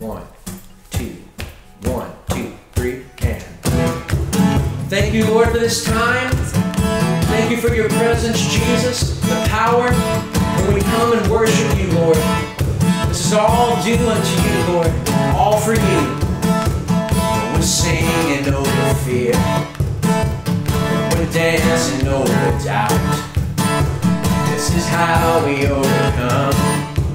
One, two, three, and... Thank you, Lord, for this time. Thank you for your presence, Jesus, the power. And we come and worship you, Lord. This is all due unto you, Lord, all for you. We're singing over fear. We're dancing over doubt. This is how we overcome,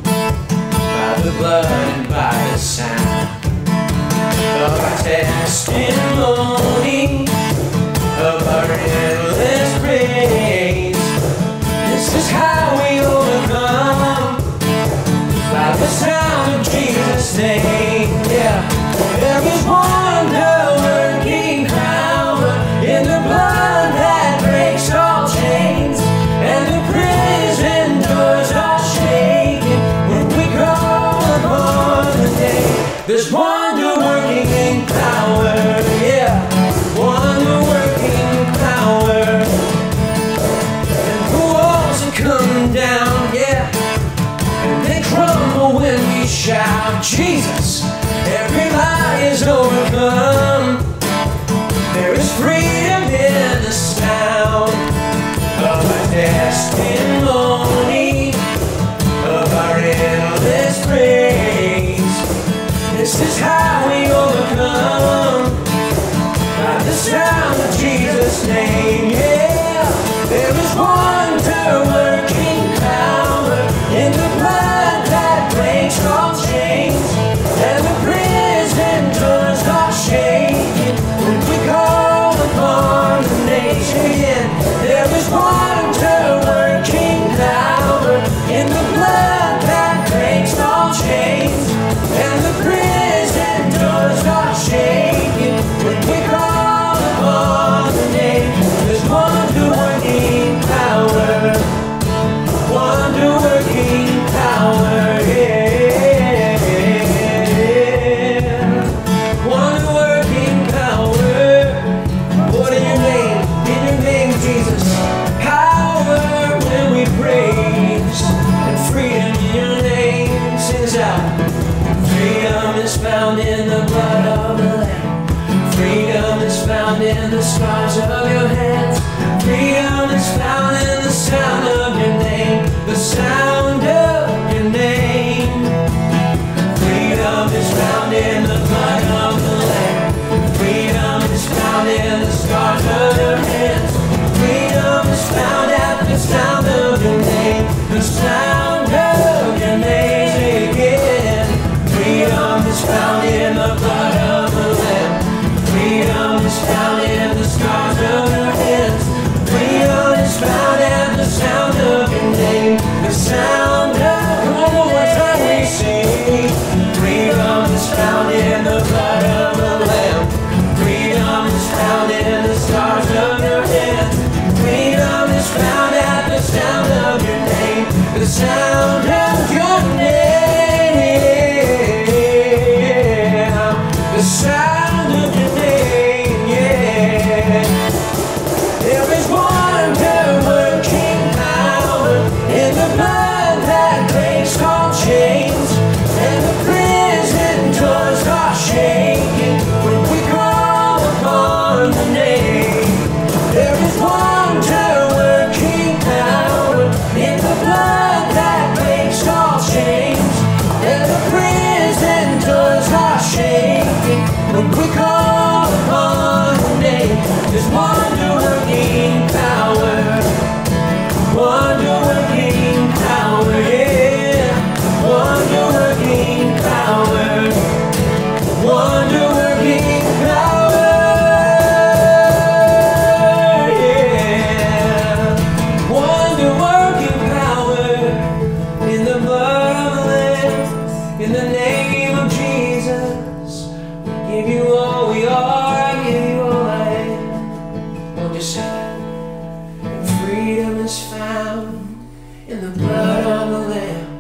by the blood and by the sound of our testimony, of our endless praise. This is how we overcome, by the sound of Jesus' name. Yeah, there is wonder-working power in the blood that breaks all chains, and the prison doors are shaken when we call upon the name. There's wonder-working power, yeah, wonder-working power. And the walls will come down, yeah, and they crumble when we shout, Jesus, every lie is overcome. There is freedom in the sound of our testimony, of our endless praise. This is how we overcome, by the sound of Jesus' name. Yeah, there is wonder-working power in the blood that breaks all chains, and the prison doors are shaken when we call upon the nation. There is wonder-working power in the blood that breaks all chains, and the prison doors are shaken when we call upon the name. There's wonder-working power, wonder-working power, yeah, wonder-working power. Lord, in your name, Jesus. Freedom is found in the blood of the Lamb. Freedom is found in the scars of your hands. Freedom is found in the sound of your name, the sound of your name. Freedom is found in the blood of the Lamb. Freedom is found in the scars of your hands. Freedom is found at the sound of your name, the sound of your name. Freedom is found in the blood of the Lamb. Freedom is found in the scars of your hands. Freedom is found in the sound of your name, the sound of your name. Freedom is found in the blood of the Lamb. Freedom is found in the scars of your hands. Freedom is found at the sound of your name, the sound of your name. Sound of your name, yeah. There is wonder-working power in the blood that breaks all chains, and the prison doors are shaking when we call upon the name. There is wonder-working power in the blood that breaks all chains, and the prison doors are shaking when we call upon the name. There's wonder-working power, wonder-working power, yeah, wonder-working power, wonder-working power, yeah, wonder-working power in the blood of the Lamb, in the name of Jesus. I give you all we are, I give you all I am. Won't you say that? Freedom is found in the blood of the Lamb.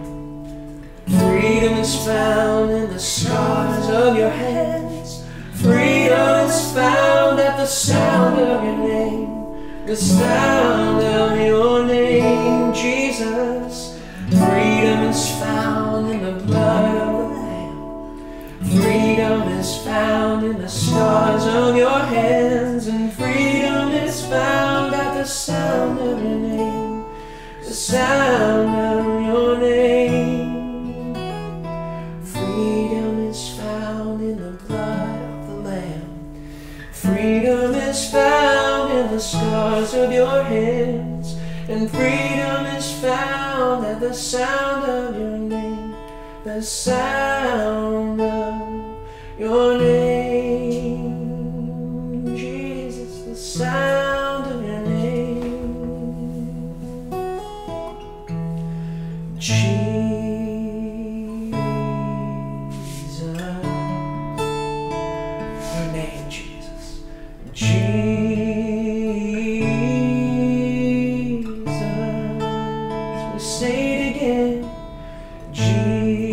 Freedom is found in the scars of your hands. Freedom is found at the sound of your name, the sound of your name, Jesus. Freedom is found in the blood of the Lamb. Freedom is found in the stars on your hands, and freedom is found at the sound of your name, the sound of your name. Freedom is found in the blood of the Lamb. Freedom is found in the stars of your hands, and freedom is found at the sound of your name, the sound of your name, Jesus, the sound of your name, Jesus, your name, Jesus, Jesus, we say it again, Jesus.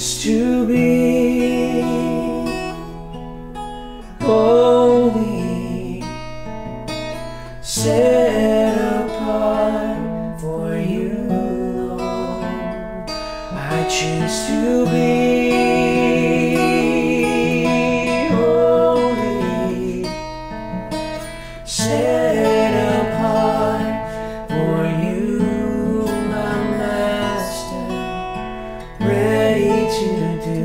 is to be holy, set apart for you, Lord. I choose to be holy, set apart for you, my Master, ready to do.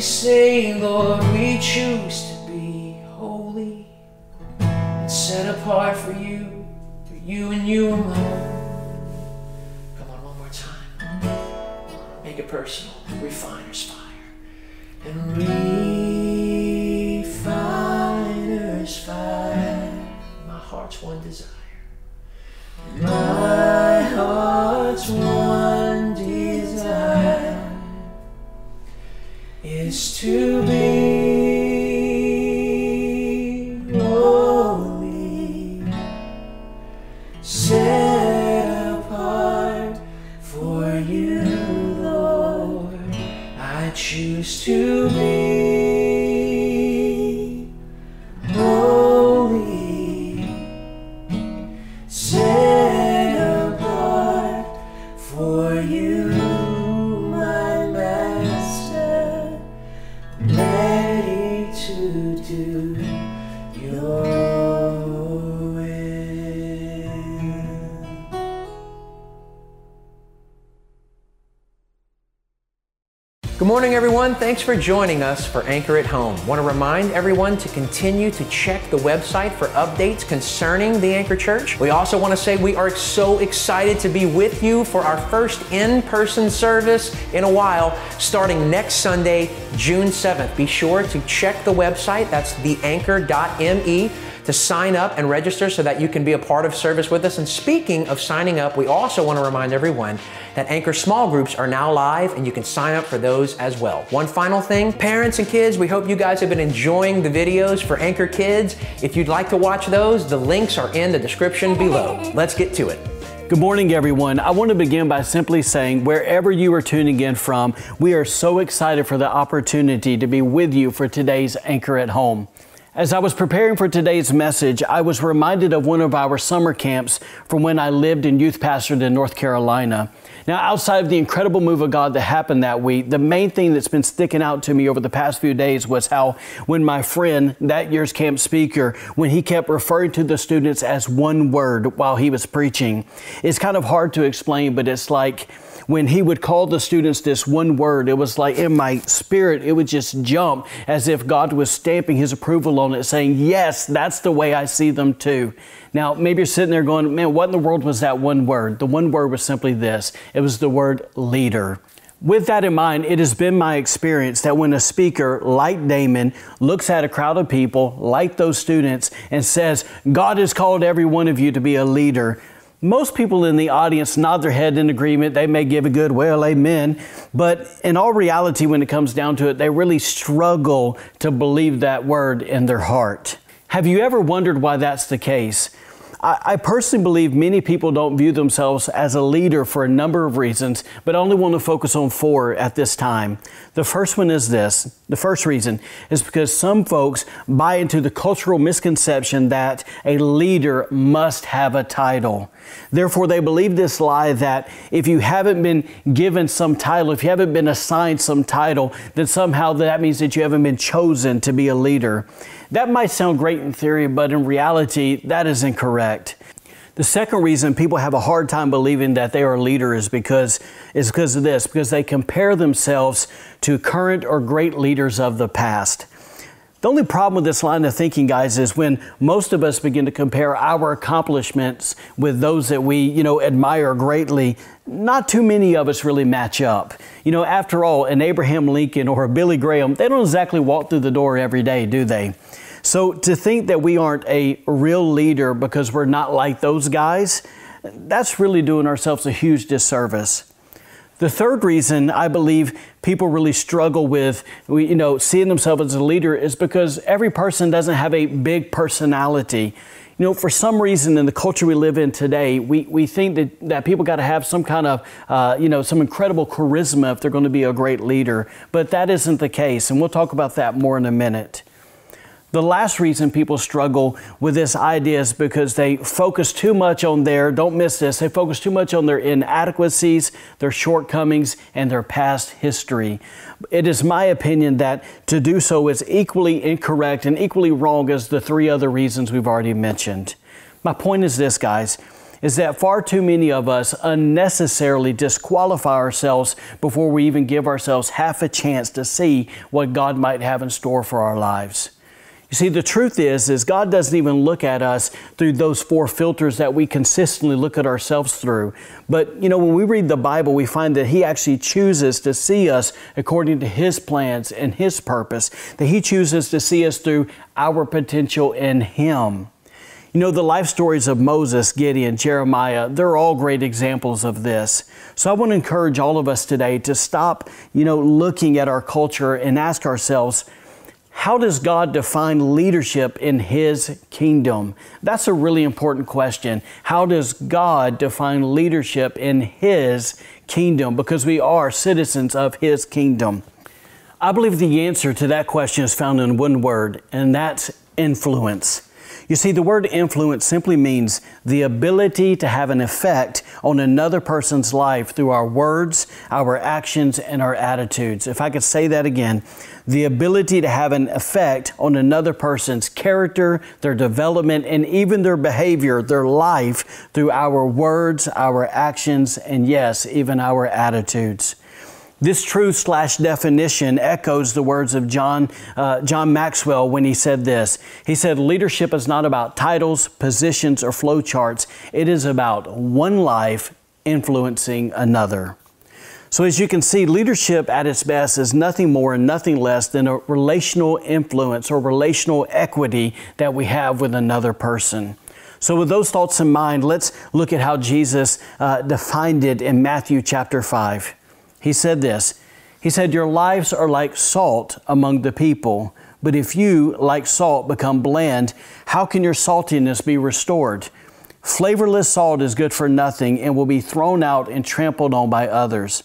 Say Good morning, everyone. Thanks for joining us for Anchor at Home. I want to remind everyone to continue to check the website for updates concerning the Anchor Church. We also want to say we are so excited to be with you for our first in-person service in a while, starting next Sunday, June 7th. Be sure to check the website. That's theanchor.me. to sign up and register so that you can be a part of service with us. And speaking of signing up, we also want to remind everyone that Anchor small groups are now live and you can sign up for those as well. One final thing, parents and kids, we hope you guys have been enjoying the videos for Anchor Kids. If you'd like to watch those, the links are in the description below. Let's get to it. Good morning, everyone. I want to begin by simply saying, wherever you are tuning in from, we are so excited for the opportunity to be with you for today's Anchor at Home. As I was preparing for today's message, I was reminded of one of our summer camps from when I lived and youth pastored in North Carolina. Now, outside of the incredible move of God that happened that week, the main thing that's been sticking out to me over the past few days was how when my friend, that year's camp speaker, when he kept referring to the students as one word while he was preaching. It's kind of hard to explain, but it's like when he would call the students this one word, it was like in my spirit, it would just jump as if God was stamping his approval on it, saying, yes, that's the way I see them too. Now, maybe you're sitting there going, man, what in the world was that one word? The one word was simply this. It was the word leader. With that in mind, it has been my experience that when a speaker like Damon looks at a crowd of people like those students and says, God has called every one of you to be a leader, most people in the audience nod their head in agreement. They may give a good, well, amen. But in all reality, when it comes down to it, they really struggle to believe that word in their heart. Have you ever wondered why that's the case? I personally believe many people don't view themselves as a leader for a number of reasons, but I only want to focus on four at this time. The first one is this. The first reason is because some folks buy into the cultural misconception that a leader must have a title. Therefore, they believe this lie that if you haven't been given some title, if you haven't been assigned some title, then somehow that means that you haven't been chosen to be a leader. That might sound great in theory, but in reality, that is incorrect. The second reason people have a hard time believing that they are a leader is because of this, because they compare themselves to current or great leaders of the past. The only problem with this line of thinking, guys, is when most of us begin to compare our accomplishments with those that we, admire greatly, not too many of us really match up. After all, an Abraham Lincoln or a Billy Graham, they don't exactly walk through the door every day, do they? So to think that we aren't a real leader because we're not like those guys, that's really doing ourselves a huge disservice. The third reason I believe people really struggle with, seeing themselves as a leader is because every person doesn't have a big personality. For some reason in the culture we live in today, we think that people got to have some kind of, some incredible charisma if they're going to be a great leader. But that isn't the case. And we'll talk about that more in a minute. The last reason people struggle with this idea is because they focus too much on their inadequacies, their shortcomings, and their past history. It is my opinion that to do so is equally incorrect and equally wrong as the three other reasons we've already mentioned. My point is this, guys, is that far too many of us unnecessarily disqualify ourselves before we even give ourselves half a chance to see what God might have in store for our lives. You see, the truth is God doesn't even look at us through those four filters that we consistently look at ourselves through. But, when we read the Bible, we find that He actually chooses to see us according to His plans and His purpose, that He chooses to see us through our potential in Him. The life stories of Moses, Gideon, Jeremiah, they're all great examples of this. So I want to encourage all of us today to stop, looking at our culture and ask ourselves, how does God define leadership in His kingdom? That's a really important question. How does God define leadership in His kingdom? Because we are citizens of His kingdom. I believe the answer to that question is found in one word, and that's influence. You see, the word influence simply means the ability to have an effect on another person's life through our words, our actions, and our attitudes. If I could say that again, the ability to have an effect on another person's character, their development, and even their behavior, their life through our words, our actions, and yes, even our attitudes. This truth/definition echoes the words of John Maxwell when he said this. He said, leadership is not about titles, positions, or flowcharts. It is about one life influencing another. So as you can see, leadership at its best is nothing more and nothing less than a relational influence or relational equity that we have with another person. So with those thoughts in mind, let's look at how Jesus defined it in Matthew chapter 5. He said this, he said, your lives are like salt among the people, but if you, like salt, become bland, how can your saltiness be restored? Flavorless salt is good for nothing and will be thrown out and trampled on by others.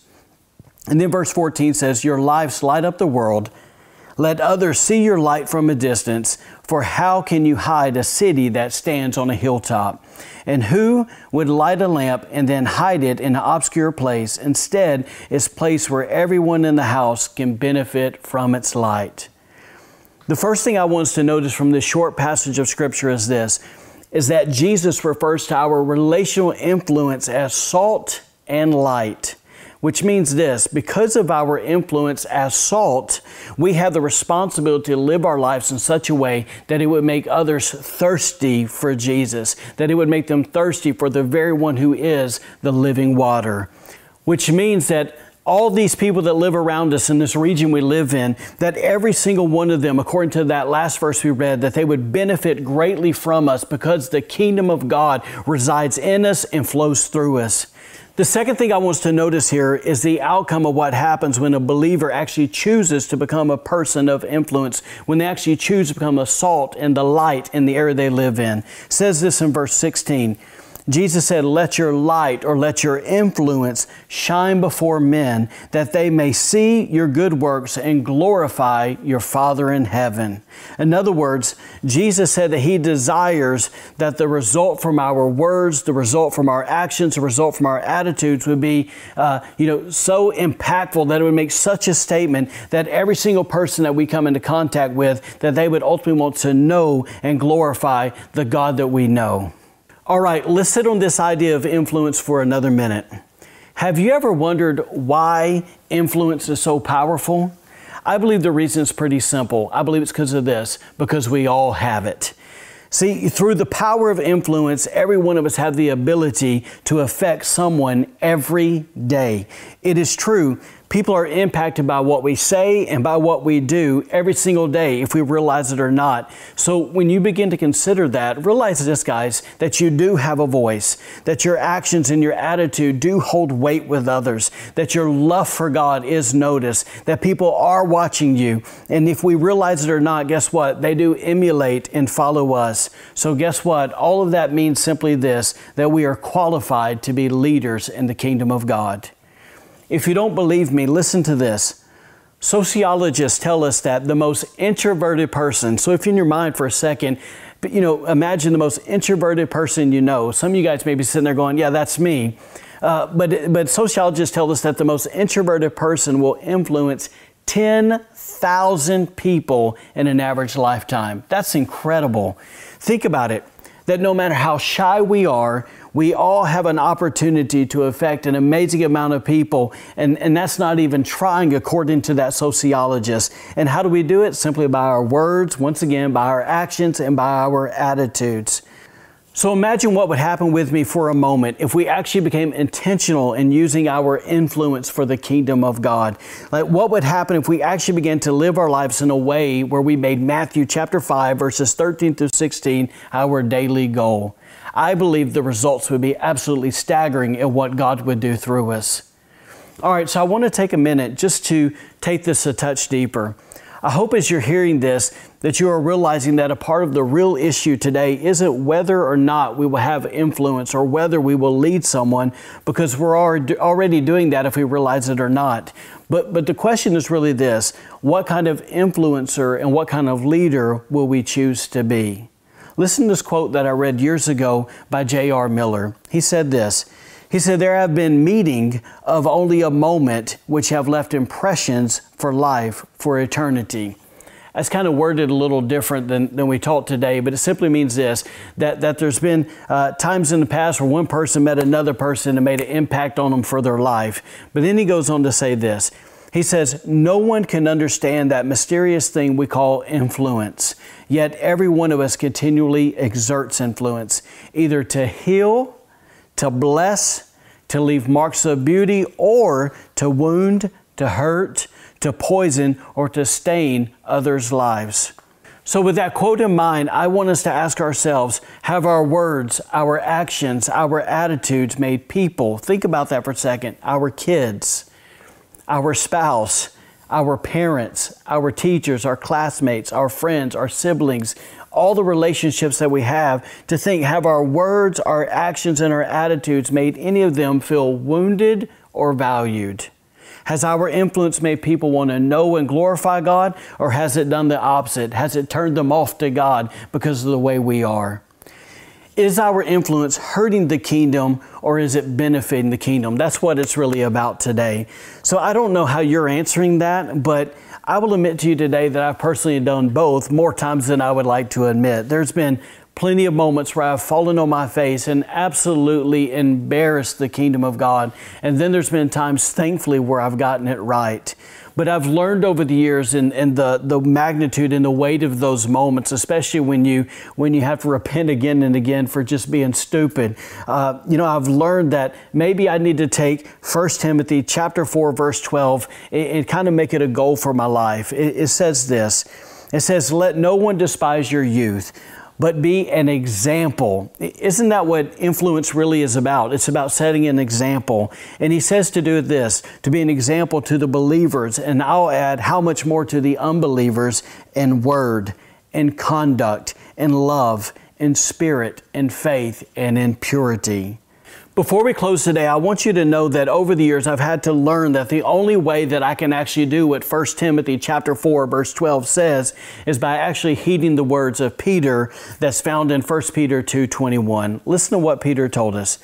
And then verse 14 says, your lives light up the world. Let others see your light from a distance, for how can you hide a city that stands on a hilltop? And who would light a lamp and then hide it in an obscure place? Instead, it's a place where everyone in the house can benefit from its light. The first thing I want us to notice from this short passage of Scripture is this, is that Jesus refers to our relational influence as salt and light. Which means this, because of our influence as salt, we have the responsibility to live our lives in such a way that it would make others thirsty for Jesus, that it would make them thirsty for the very one who is the living water. Which means that all these people that live around us in this region we live in, that every single one of them, according to that last verse we read, that they would benefit greatly from us because the kingdom of God resides in us and flows through us. The second thing I want us to notice here is the outcome of what happens when a believer actually chooses to become a person of influence, when they actually choose to become the salt and the light in the area they live in. It says this in verse 16. Jesus said, let your light or let your influence shine before men, that they may see your good works and glorify your Father in heaven. In other words, Jesus said that He desires that the result from our words, the result from our actions, the result from our attitudes would be, so impactful that it would make such a statement that every single person that we come into contact with, that they would ultimately want to know and glorify the God that we know. All right, let's sit on this idea of influence for another minute. Have you ever wondered why influence is so powerful? I believe the reason is pretty simple. I believe it's because of this, because we all have it. See, through the power of influence, every one of us have the ability to affect someone every day. It is true. People are impacted by what we say and by what we do every single day, if we realize it or not. So when you begin to consider that, realize this, guys, that you do have a voice, that your actions and your attitude do hold weight with others, that your love for God is noticed, that people are watching you. And if we realize it or not, guess what? They do emulate and follow us. So guess what? All of that means simply this, that we are qualified to be leaders in the kingdom of God. If you don't believe me, listen to this. Sociologists tell us that the most introverted person, so if you're in your mind for a second, imagine the most introverted person you know. Some of you guys may be sitting there going, yeah, that's me. But sociologists tell us that the most introverted person will influence 10,000 people in an average lifetime. That's incredible. Think about it, that no matter how shy we are, we all have an opportunity to affect an amazing amount of people, and that's not even trying, according to that sociologist. And how do we do it? Simply by our words, once again, by our actions and by our attitudes. So imagine what would happen with me for a moment if we actually became intentional in using our influence for the kingdom of God. Like, what would happen if we actually began to live our lives in a way where we made Matthew chapter 5, verses 13 through 16, our daily goal? I believe the results would be absolutely staggering at what God would do through us. All right, so I want to take a minute just to take this a touch deeper. I hope as you're hearing this that you are realizing that a part of the real issue today isn't whether or not we will have influence or whether we will lead someone, because we're already doing that if we realize it or not. But the question is really this, what kind of influencer and what kind of leader will we choose to be? Listen to this quote that I read years ago by J.R. Miller. He said this, he said, there have been meetings of only a moment which have left impressions for life, for eternity. That's kind of worded a little different than we taught today, but it simply means this, that there's been times in the past where one person met another person and made an impact on them for their life. But then he goes on to say this. He says, no one can understand that mysterious thing we call influence, yet every one of us continually exerts influence, either to heal, to bless, to leave marks of beauty, or to wound, to hurt, to poison, or to stain others' lives. So with that quote in mind, I want us to ask ourselves, have our words, our actions, our attitudes made people, think about that for a second, our kids, our spouse, our parents, our teachers, our classmates, our friends, our siblings, all the relationships that we have, to think, have our words, our actions, and our attitudes made any of them feel wounded or valued? Has our influence made people want to know and glorify God, or has it done the opposite? Has it turned them off to God because of the way we are? Is our influence hurting the kingdom, or is it benefiting the kingdom? That's what it's really about today. So I don't know how you're answering that, but I will admit to you today that I've personally done both more times than I would like to admit. There's been plenty of moments where I've fallen on my face and absolutely embarrassed the kingdom of God. And then there's been times, thankfully, where I've gotten it right. But I've learned over the years and the magnitude and the weight of those moments, especially when you have to repent again and again for just being stupid. I've learned that maybe I need to take 1 Timothy chapter 4, verse 12 and kind of make it a goal for my life. It says this. It says, let no one despise your youth, but be an example. Isn't that what influence really is about? It's about setting an example. And he says to do this, to be an example to the believers. And I'll add how much more to the unbelievers in word, in conduct, in love, in spirit, in faith, and in purity. Before we close today, I want you to know that over the years, I've had to learn that the only way that I can actually do what 1 Timothy chapter 4, verse 12 says is by actually heeding the words of Peter that's found in 1 Peter 2:21. Listen to what Peter told us.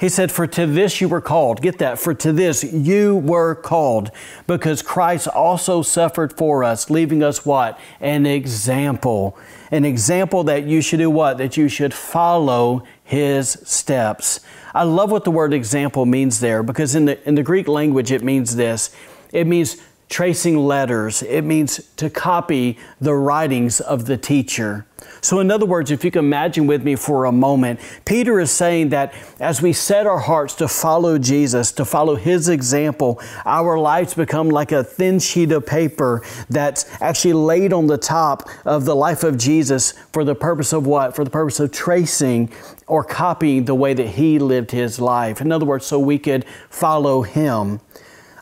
He said, for to this you were called. Get that. For to this you were called, because Christ also suffered for us, leaving us what? An example. An example that you should do what? That you should follow His steps. I love what the word example means there, because in the Greek language it means this. It means tracing letters. It means to copy the writings of the teacher. So in other words, if you can imagine with me for a moment, Peter is saying that as we set our hearts to follow Jesus, to follow His example, our lives become like a thin sheet of paper that's actually laid on the top of the life of Jesus for the purpose of what? For the purpose of tracing or copying the way that He lived His life. In other words, so we could follow Him.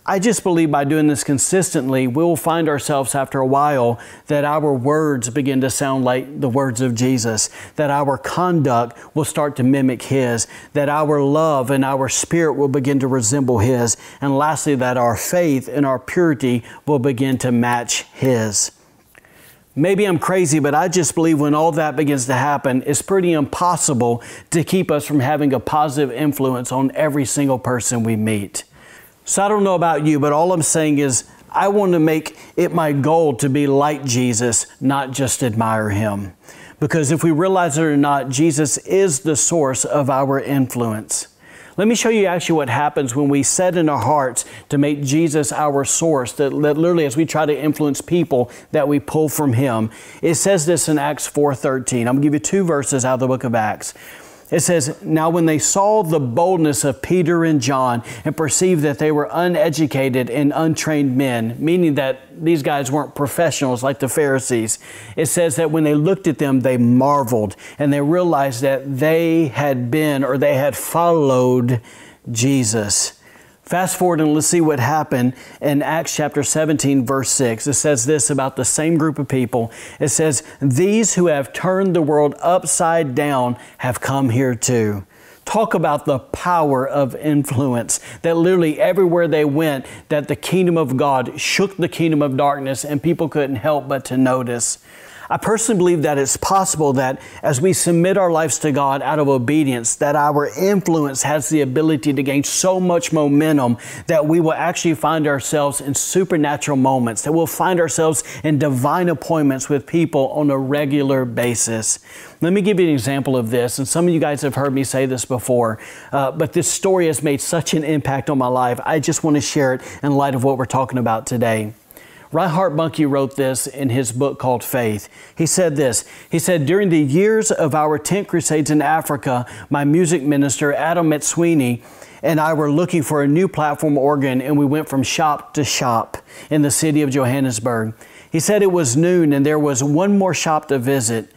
I just believe by doing this consistently, we'll find ourselves after a while that our words begin to sound like the words of Jesus, that our conduct will start to mimic His, that our love and our spirit will begin to resemble His, and lastly, that our faith and our purity will begin to match His. Maybe I'm crazy, but I just believe when all that begins to happen, it's pretty impossible to keep us from having a positive influence on every single person we meet. So I don't know about you, but all I'm saying is I want to make it my goal to be like Jesus, not just admire Him. Because if we realize it or not, Jesus is the source of our influence. Let me show you actually what happens when we set in our hearts to make Jesus our source, that literally as we try to influence people that we pull from Him. It says this in Acts 4:13. I'm going to give you two verses out of the book of Acts. It says, now when they saw the boldness of Peter and John and perceived that they were uneducated and untrained men, meaning that these guys weren't professionals like the Pharisees, it says that when they looked at them, they marveled and they realized that they had followed Jesus. Fast forward and let's see what happened in Acts chapter 17, verse 6. It says this about the same group of people. It says, these who have turned the world upside down have come here too. Talk about the power of influence, that literally everywhere they went, that the kingdom of God shook the kingdom of darkness and people couldn't help but to notice. I personally believe that it's possible that as we submit our lives to God out of obedience, that our influence has the ability to gain so much momentum that we will actually find ourselves in supernatural moments, that we'll find ourselves in divine appointments with people on a regular basis. Let me give you an example of this, and some of you guys have heard me say this before, but this story has made such an impact on my life. I just want to share it in light of what we're talking about today. Reinhard Bonnke wrote this in his book called Faith. He said this, he said, during the years of our tent crusades in Africa, my music minister, Adam Mitswini, and I were looking for a new platform organ, and we went from shop to shop in the city of Johannesburg. He said it was noon and there was one more shop to visit.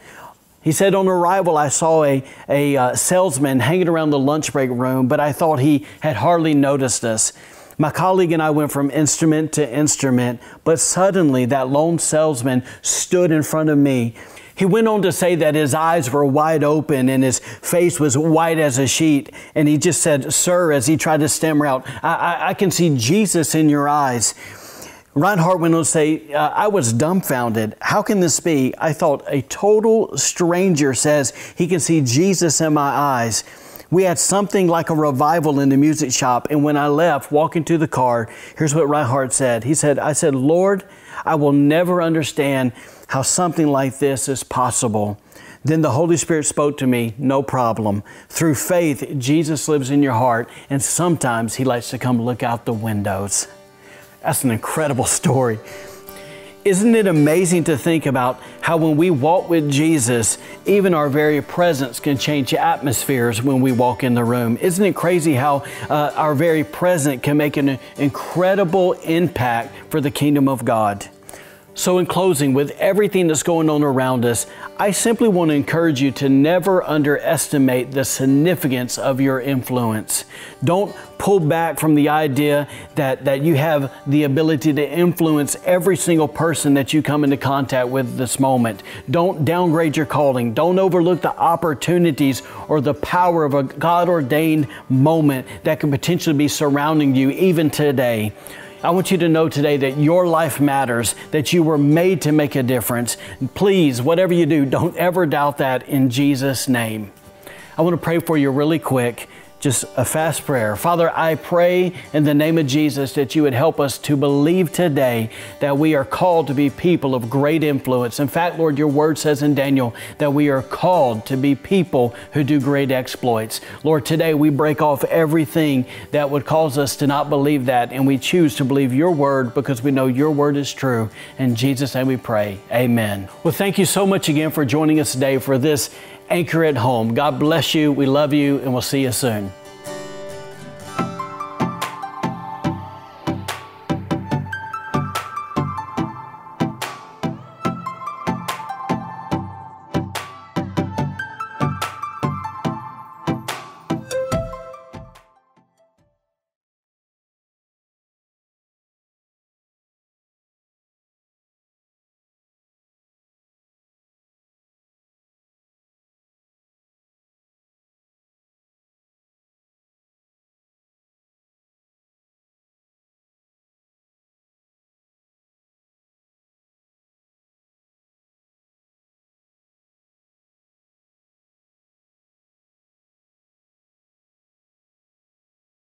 He said, on arrival, I saw a salesman hanging around the lunch break room, but I thought he had hardly noticed us. My colleague and I went from instrument to instrument, but suddenly that lone salesman stood in front of me. He went on to say that his eyes were wide open and his face was white as a sheet. And he just said, sir, as he tried to stammer out, I can see Jesus in your eyes. Reinhard went on to say, I was dumbfounded. How can this be? I thought, a total stranger says he can see Jesus in my eyes. We had something like a revival in the music shop, and when I left, walking to the car, here's what Reinhard said. He said, I said, Lord, I will never understand how something like this is possible. Then the Holy Spirit spoke to me, no problem. Through faith, Jesus lives in your heart, and sometimes He likes to come look out the windows. That's an incredible story. Isn't it amazing to think about how when we walk with Jesus, even our very presence can change atmospheres when we walk in the room? Isn't it crazy how our very presence can make an incredible impact for the kingdom of God? So in closing, with everything that's going on around us, I simply want to encourage you to never underestimate the significance of your influence. Don't pull back from the idea that you have the ability to influence every single person that you come into contact with this moment. Don't downgrade your calling. Don't overlook the opportunities or the power of a God-ordained moment that could potentially be surrounding you even today. I want you to know today that your life matters, that you were made to make a difference. Please, whatever you do, don't ever doubt that in Jesus' name. I want to pray for you really quick, just a fast prayer. Father, I pray in the name of Jesus that you would help us to believe today that we are called to be people of great influence. In fact, Lord, your word says in Daniel that we are called to be people who do great exploits. Lord, today we break off everything that would cause us to not believe that, and we choose to believe your word because we know your word is true. In Jesus' name we pray, amen. Well, thank you so much again for joining us today for this Anchor at Home. God bless you. We love you, and we'll see you soon.